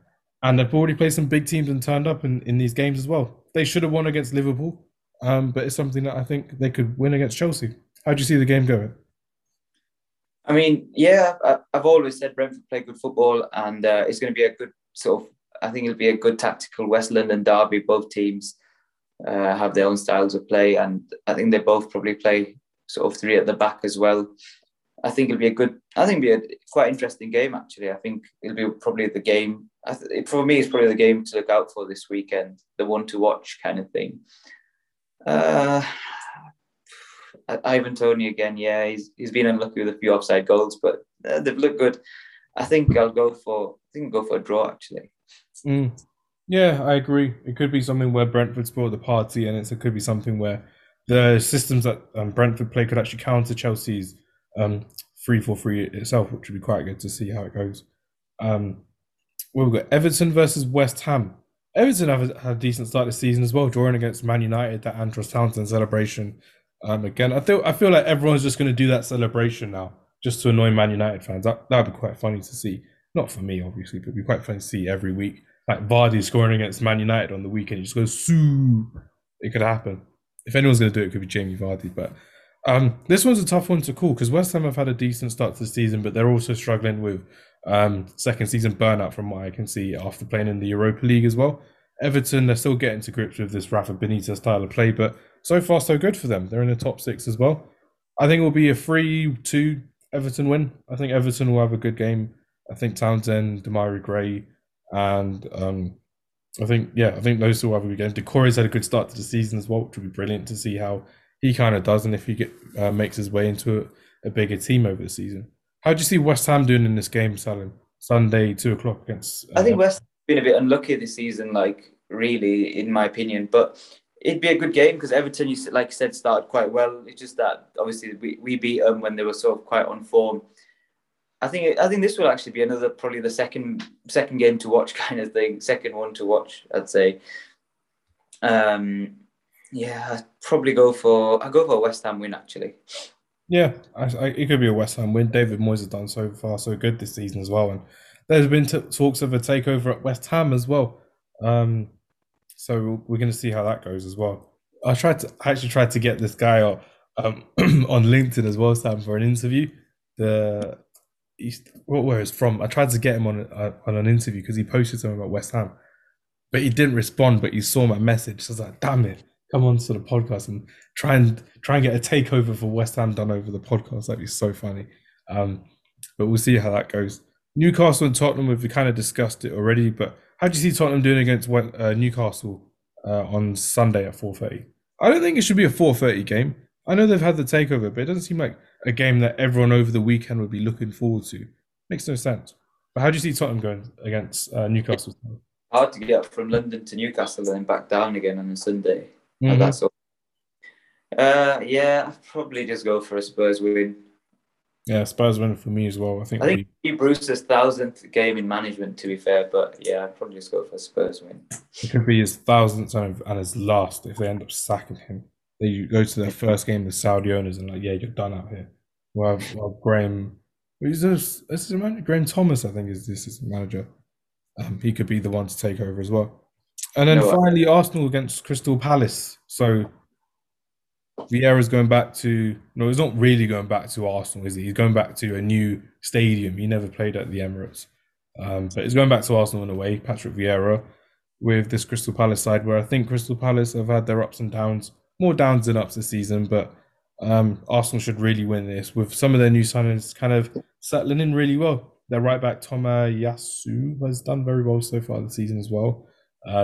And they've already played some big teams and turned up in these games as well. They should have won against Liverpool, but it's something that I think they could win against Chelsea. How do you see the game going? I mean, yeah, I've always said Brentford play good football, and it's going to be a good sort of, I think it'll be a good tactical West London derby. Both teams have their own styles of play, and I think they both probably play sort of three at the back as well. I think it'll be a quite interesting game, actually. I think it'll be probably the game, for me, it's probably the game to look out for this weekend, the one to watch kind of thing. Ivan Toney again, yeah, he's been unlucky with a few offside goals, but they've looked good. I think I'll go for a draw, actually. Yeah, I agree. It could be something where Brentford's brought the party, and it could be something where the systems that Brentford play could actually counter Chelsea's 3-4-3 itself, which would be quite good to see how it goes. We've got Everton versus West Ham. Everton have had a decent start this season as well, drawing against Man United, that Andros Townsend celebration. Again, I feel like everyone's just going to do that celebration now, just to annoy Man United fans. That would be quite funny to see. Not for me, obviously, but it'd be quite funny to see every week. Like Vardy scoring against Man United on the weekend, he just goes, "Soo!" It could happen. If anyone's going to do it could be Jamie Vardy, but... this one's a tough one to call because West Ham have had a decent start to the season, but they're also struggling with second season burnout from what I can see after playing in the Europa League as well. Everton, they're still getting to grips with this Rafa Benitez style of play, but so far so good for them. They're in the top six as well. I think it will be a 3-2 Everton win. I think Everton will have a good game. I think Townsend, Demarai Gray, and I think those two will have a good game. Decore's had a good start to the season as well, which will be brilliant to see how he kind of does, and if he makes his way into a bigger team over the season. How do you see West Ham doing in this game, Salim? Sunday, 2:00 against... I think West Ham have been a bit unlucky this season, like, really, in my opinion. But it'd be a good game because Everton, like you said, started quite well. It's just that, obviously, we beat them when they were sort of quite on form. I think this will actually be another, probably the second game to watch kind of thing. Second one to watch, I'd say. Yeah, I'd probably go for a West Ham win, actually. Yeah, it could be a West Ham win. David Moyes has done so far so good this season as well. And there's been talks of a takeover at West Ham as well. So we're going to see how that goes as well. I actually tried to get this guy on LinkedIn as well, Sam, for an interview. Where he's from. I tried to get him on an interview because he posted something about West Ham. But he didn't respond, but he saw my message. So I was like, damn it. Come on to the podcast and try and get a takeover for West Ham done over the podcast. That'd be so funny. But we'll see how that goes. Newcastle and Tottenham, we've kind of discussed it already, but how do you see Tottenham doing against Newcastle on Sunday at 4:30? I don't think it should be a 4:30 game. I know they've had the takeover, but it doesn't seem like a game that everyone over the weekend would be looking forward to. Makes no sense. But how do you see Tottenham going against Newcastle? Hard to get up from London to Newcastle and then back down again on a Sunday. Mm-hmm. That's all. Yeah, I'd probably just go for a Spurs win. Yeah, Spurs win for me as well. I think Bruce's 1,000th game in management, to be fair, but yeah, I'd probably just go for a Spurs win. It could be his 1,000th time and his last if they end up sacking him. They go to their first game with Saudi owners and like, yeah, you're done out here. Well, Graham Thomas, I think, is the assistant manager. He could be the one to take over as well. And then finally, Arsenal against Crystal Palace. So Vieira's going back to... No, he's not really going back to Arsenal, is he? He's going back to a new stadium. He never played at the Emirates. But he's going back to Arsenal in a way, Patrick Vieira, with this Crystal Palace side, where I think Crystal Palace have had their ups and downs. More downs than ups this season, but Arsenal should really win this, with some of their new signings kind of settling in really well. Their right back, Tomiyasu, has done very well so far this season as well.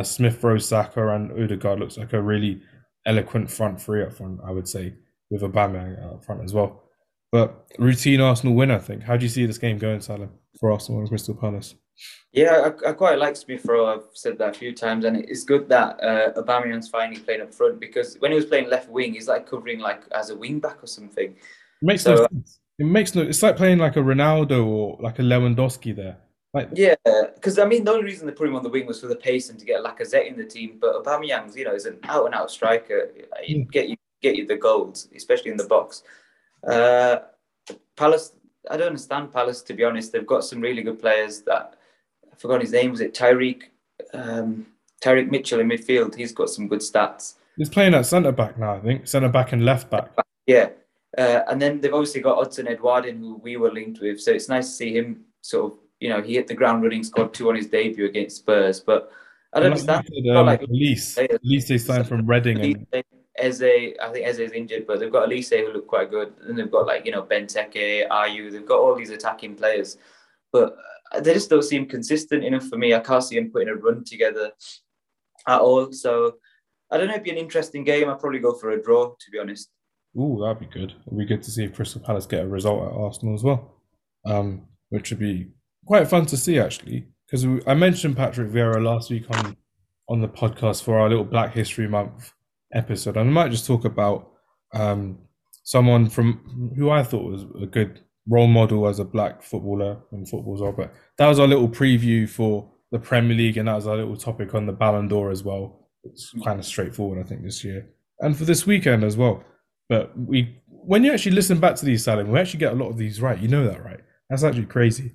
Smith Rowe, Saka, and Odegaard looks like a really eloquent front three up front, I would say, with Aubameyang up front as well. But routine Arsenal win, I think. How do you see this game going, Salim, for Arsenal and Crystal Palace? Yeah, I quite like Smith Rowe. I've said that a few times, and it's good that Aubameyang's finally playing up front, because when he was playing left wing, he's like covering like as a wing back or something. It makes no sense. It makes no. It's like playing like a Ronaldo or like a Lewandowski there. Like, yeah, because I mean, the only reason they put him on the wing was for the pace and to get Lacazette in the team. But Aubameyang's, you know, is an out-and-out striker. He'd get you the goals, especially in the box. Palace, I don't understand Palace, to be honest. They've got some really good players that, I forgot his name, was it Tyreek Mitchell in midfield? He's got some good stats. He's playing at centre-back now, I think. Centre-back and left-back. Yeah. And then they've obviously got Odson-Edouard in, who we were linked with. So it's nice to see him sort of, you know, he hit the ground running, scored 2 on his debut against Spurs. But I don't understand. Elise they signed from Reading. Eze, I think Eze's injured, but they've got Elise who looked quite good. And they've got, like, you know, Benteke, Ayew. They've got all these attacking players. But they just don't seem consistent enough for me. I can't see him putting a run together at all. So I don't know, it'd be an interesting game. I'd probably go for a draw, to be honest. Ooh, that'd be good. It'd be good to see if Crystal Palace get a result at Arsenal as well, which would be quite fun to see, actually. Because I mentioned Patrick Vieira last week on the podcast for our little Black History Month episode. And I might just talk about someone from who I thought was a good role model as a black footballer in football as well. But that was our little preview for the Premier League, and that was our little topic on the Ballon d'Or as well. It's kind of straightforward, I think, this year and for this weekend as well. But when you actually listen back to these, Salim, we actually get a lot of these right. You know that, right? That's actually crazy.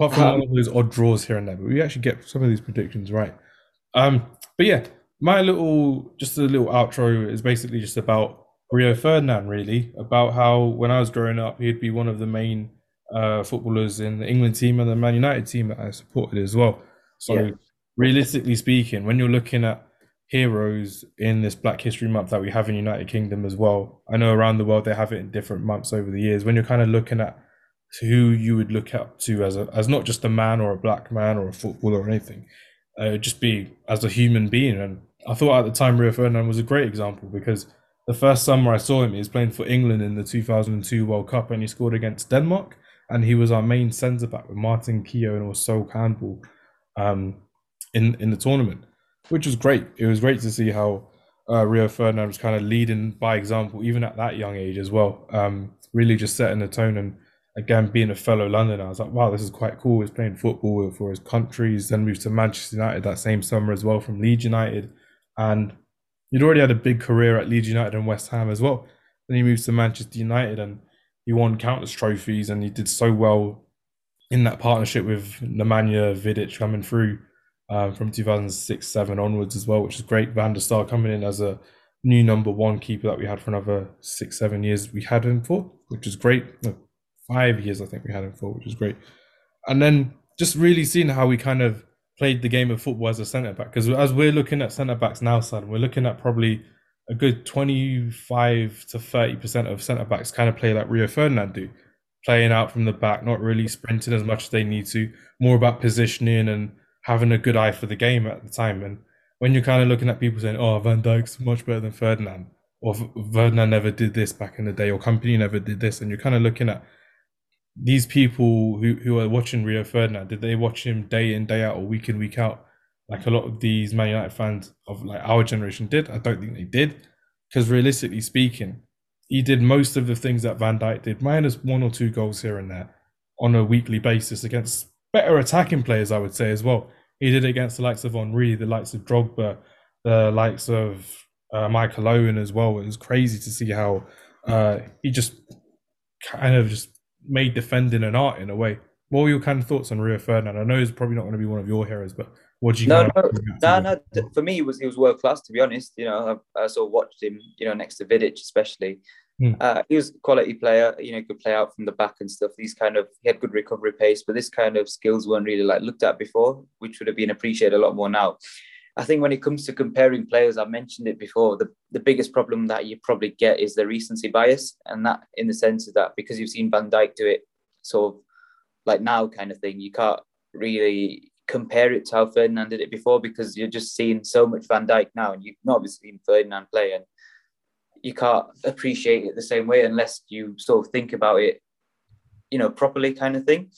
Apart from all of those odd draws here and there, but we actually get some of these predictions right. But yeah, my little, just a little outro is basically just about Rio Ferdinand, really, about how when I was growing up, he'd be one of the main footballers in the England team and the Man United team that I supported as well. So yeah, realistically speaking, when you're looking at heroes in this Black History Month that we have in United Kingdom as well, I know around the world they have it in different months over the years, when you're kind of looking at who you would look up to as not just a man or a black man or a footballer or anything, just be as a human being. And I thought at the time Rio Ferdinand was a great example, because the first summer I saw him, he was playing for England in the 2002 World Cup, and he scored against Denmark, and he was our main centre-back with Martin Keown and also Campbell in the tournament, which was great. It was great to see how Rio Ferdinand was kind of leading by example, even at that young age as well, really just setting the tone. And again, being a fellow Londoner, I was like, wow, this is quite cool. He's playing football for his country. He's then moved to Manchester United that same summer as well from Leeds United. And he'd already had a big career at Leeds United and West Ham as well. Then he moves to Manchester United and he won countless trophies, and he did so well in that partnership with Nemanja Vidic coming through from 2006-07 onwards as well, which is great. Van der Sar coming in as a new number one keeper that we had for another 6-7 years we had him for, which is great. 5 years, I think we had him for, which was great. And then just really seeing how we kind of played the game of football as a centre-back. Because as we're looking at centre-backs now, son, we're looking at probably a good 25 to 30% of centre-backs kind of play like Rio Ferdinand do, playing out from the back, not really sprinting as much as they need to, more about positioning and having a good eye for the game at the time. And when you're kind of looking at people saying, oh, Van Dijk's much better than Ferdinand, or Ferdinand never did this back in the day, or Company never did this, and you're kind of looking at these people who are watching Rio Ferdinand. Did they watch him day in, day out, or week in, week out, like a lot of these Man United fans of like our generation did? I don't think they did, because realistically speaking, he did most of the things that Van Dijk did, minus 1 or 2 goals here and there, on a weekly basis against better attacking players, I would say as well. He did it against the likes of Henry, the likes of Drogba, the likes of Michael Owen as well. It was crazy to see how he just kind of just made defending an art in a way. What were your kind of thoughts on Rio Ferdinand? I know he's probably not going to be one of your heroes, but what do you? No. For me, he was world class. To be honest, you know, I sort of watched him, you know, next to Vidic especially. He was a quality player. You know, could play out from the back and stuff. He had good recovery pace, but this kind of skills weren't really like looked at before, which would have been appreciated a lot more now. I think when it comes to comparing players, I mentioned it before, the biggest problem that you probably get is the recency bias. And that in the sense of that, because you've seen Van Dijk do it sort of like now kind of thing, you can't really compare it to how Ferdinand did it before, because you're just seeing so much Van Dijk now, and you've not obviously seen Ferdinand play, and you can't appreciate it the same way unless you sort of think about it, you know, properly kind of thing.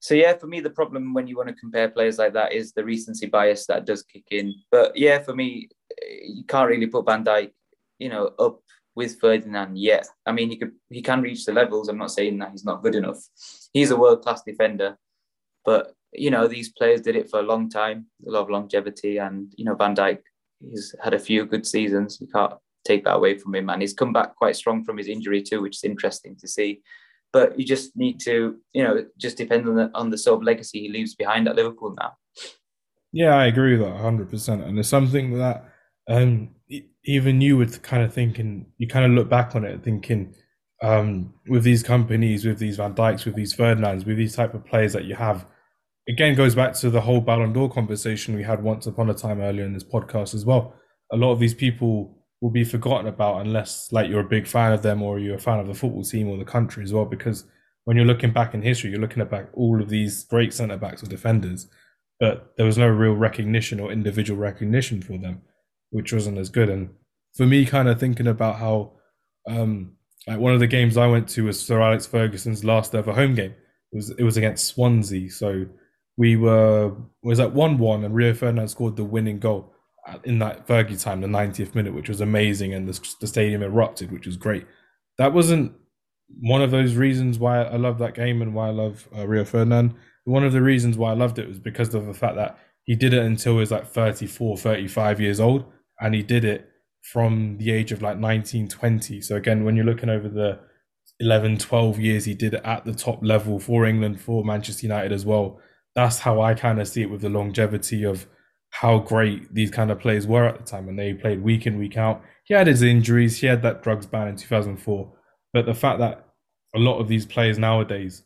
So yeah, for me, the problem when you want to compare players like that is the recency bias that does kick in. But yeah, for me, you can't really put Van Dijk, you know, up with Ferdinand yet. I mean, he can reach the levels. I'm not saying that he's not good enough. He's a world-class defender. But, you know, these players did it for a long time, a lot of longevity. And, you know, Van Dijk, he's had a few good seasons. You can't take that away from him. And he's come back quite strong from his injury too, which is interesting to see. But you just need to, you know, just depend on the sort of legacy he leaves behind at Liverpool now. Yeah, I agree with that 100%. And it's something that even you would kind of think, and you kind of look back on it thinking, with these companies, with these Van Dijks, with these Ferdinands, with these type of players that you have, again, goes back to the whole Ballon d'Or conversation we had once upon a time earlier in this podcast as well. A lot of these people will be forgotten about unless, like, you're a big fan of them or you're a fan of the football team or the country as well, because when you're looking back in history, you're looking at all of these great centre-backs or defenders, but there was no real recognition or individual recognition for them, which wasn't as good. And for me, kind of thinking about how like one of the games I went to was Sir Alex Ferguson's last ever home game. It was against Swansea. So it was at 1-1 and Rio Ferdinand scored the winning goal in that Fergie time, the 90th minute, which was amazing, and the stadium erupted, which was great. That wasn't one of those reasons why I love that game and why I love Rio Ferdinand. One of the reasons why I loved it was because of the fact that he did it until he was like 34, 35 years old, and he did it from the age of like 19, 20. So again, when you're looking over the 11, 12 years, he did it at the top level for England, for Manchester United as well. That's how I kind of see it with the longevity of how great these kind of players were at the time, and they played week in, week out. He had his injuries, he had that drugs ban in 2004, but the fact that a lot of these players nowadays,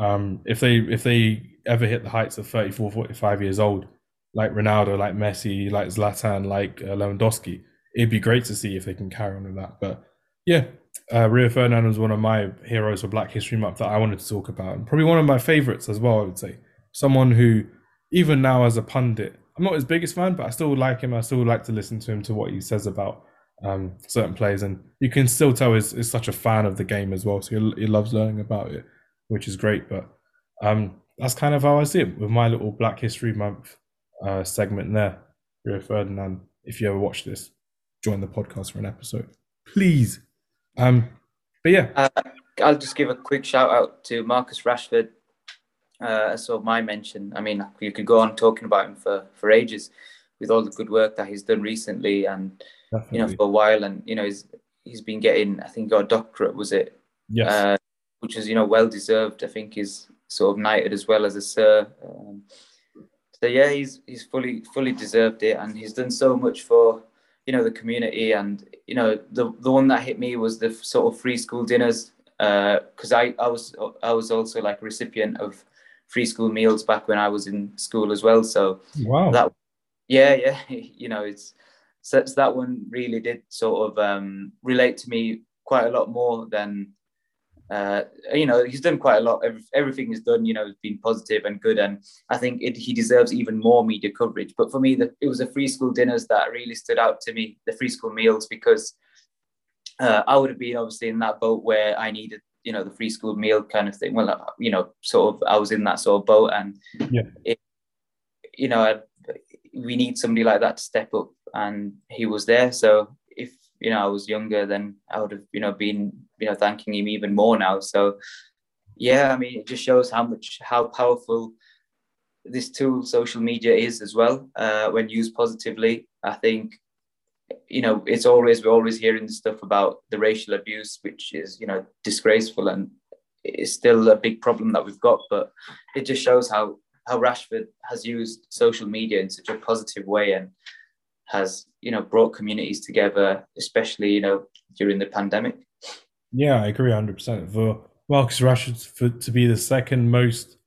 if they ever hit the heights of 34, 45 years old, like Ronaldo, like Messi, like Zlatan, like Lewandowski, it'd be great to see if they can carry on with that. But yeah, Rio Ferdinand was one of my heroes for Black History Month that I wanted to talk about, and probably one of my favourites as well, I would say. Someone who, even now as a pundit, I'm not his biggest fan, but I still like him. I still like to listen to him, to what he says about certain players. And you can still tell he's such a fan of the game as well. So he loves learning about it, which is great. But that's kind of how I see it with my little Black History Month segment there. Rio Ferdinand, if you ever watch this, join the podcast for an episode, please. But yeah. I'll just give a quick shout out to Marcus Rashford. So my mention, I mean, you could go on talking about him for ages with all the good work that he's done recently and, definitely, you know, for a while. And, you know, he's been getting, I think, got a doctorate, was it? Yes. Which is, you know, well-deserved. I think he's sort of knighted as well as a sir. So, yeah, he's fully deserved it. And he's done so much for, you know, the community. And, you know, the one that hit me was the sort of free school dinners, because I was also like a recipient of free school meals back when I was in school as well. So wow, that, yeah, you know, it's that one really did sort of relate to me quite a lot more than, you know, he's done quite a lot. Everything he's done, you know, has been positive and good, and I think he deserves even more media coverage. But for me, it was the free school dinners that really stood out to me, the free school meals, because I would have been obviously in that boat where I needed, you know, the free school meal kind of thing. Well, you know, sort of, I was in that sort of boat, and yeah, you know, we need somebody like that to step up, and he was there. So if, you know, I was younger, then I would have, you know, been, you know, thanking him even more now. So yeah, I mean, it just shows how powerful this tool, social media, is as well, when used positively. I think, you know, we're always hearing the stuff about the racial abuse, which is, you know, disgraceful, and it's still a big problem that we've got. But it just shows how Rashford has used social media in such a positive way and has, you know, brought communities together, especially, you know, during the pandemic. Yeah, I agree 100%. For Marcus Rashford to be the second most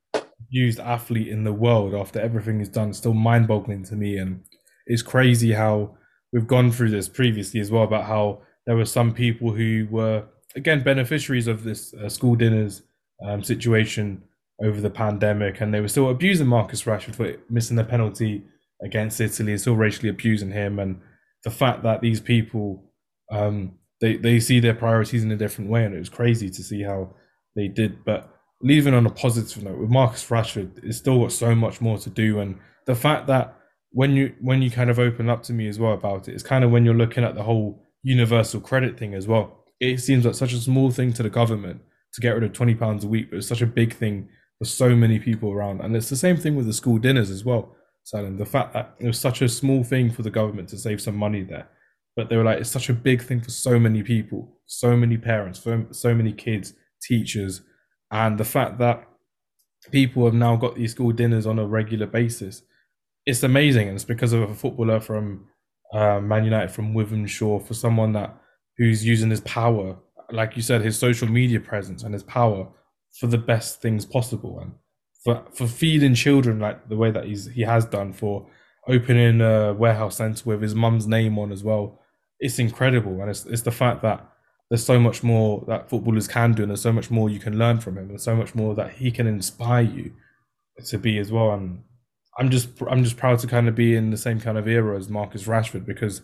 used athlete in the world after everything is done, still mind-boggling to me, and it's crazy how. We've gone through this previously as well about how there were some people who were, again, beneficiaries of this school dinners situation over the pandemic, and they were still abusing Marcus Rashford for missing the penalty against Italy and still racially abusing him. And the fact that these people, they see their priorities in a different way, and it was crazy to see how they did. But leaving on a positive note, with Marcus Rashford, it's still got so much more to do. And the fact that when you kind of open up to me as well about it, it's kind of when you're looking at the whole universal credit thing as well. It seems like such a small thing to the government to get rid of £20 a week, but it's such a big thing for so many people around. And it's the same thing with the school dinners as well, Salim. The fact that it was such a small thing for the government to save some money there, but they were like, it's such a big thing for so many people, so many parents, for so many kids, teachers, and the fact that people have now got these school dinners on a regular basis. It's amazing, and it's because of a footballer from Man United, from Wythenshawe, for someone that who's using his power, like you said, his social media presence and his power for the best things possible, and for feeding children like the way that he has done, for opening a warehouse centre with his mum's name on as well. It's incredible, and it's the fact that there's so much more that footballers can do, and there's so much more you can learn from him, and so much more that he can inspire you to be as well. And I'm just proud to kind of be in the same kind of era as Marcus Rashford, because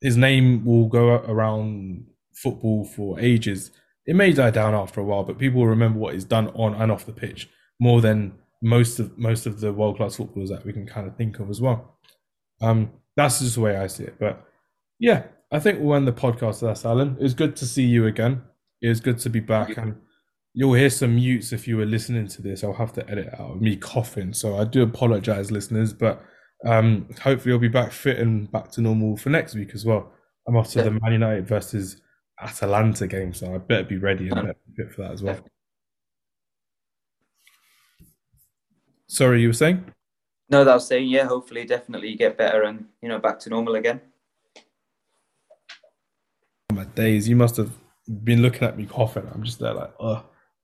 his name will go around football for ages. It may die down after a while, but people will remember what he's done on and off the pitch more than most of the world-class footballers that we can kind of think of as well. That's just the way I see it. But yeah, I think we'll end the podcast with that, Alan. It was good to see you again. It was good to be back. And you'll hear some mutes if you were listening to this. I'll have to edit out of me coughing, so I do apologise, listeners. But hopefully I'll be back fit and back to normal for next week as well. I'm off to the Man United versus Atalanta game, so I better be ready and better be fit for that as well. Sorry, you were saying? No, that was saying, yeah, hopefully, definitely you get better and, you know, back to normal again. My days, you must have been looking at me coughing. I'm just there like,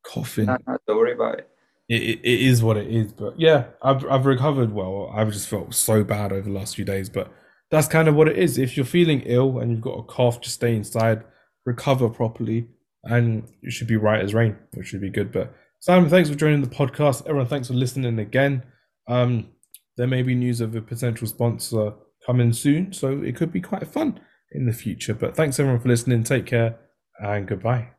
coughing. No, don't worry about it. It is what it is. But yeah, I've recovered well. I've just felt so bad over the last few days, but that's kind of what it is. If you're feeling ill and you've got a cough, just stay inside, recover properly, and you should be right as rain, which should be good. But Simon, thanks for joining the podcast. Everyone, thanks for listening again. There may be news of a potential sponsor coming soon, so it could be quite fun in the future. But thanks, everyone, for listening. Take care and goodbye.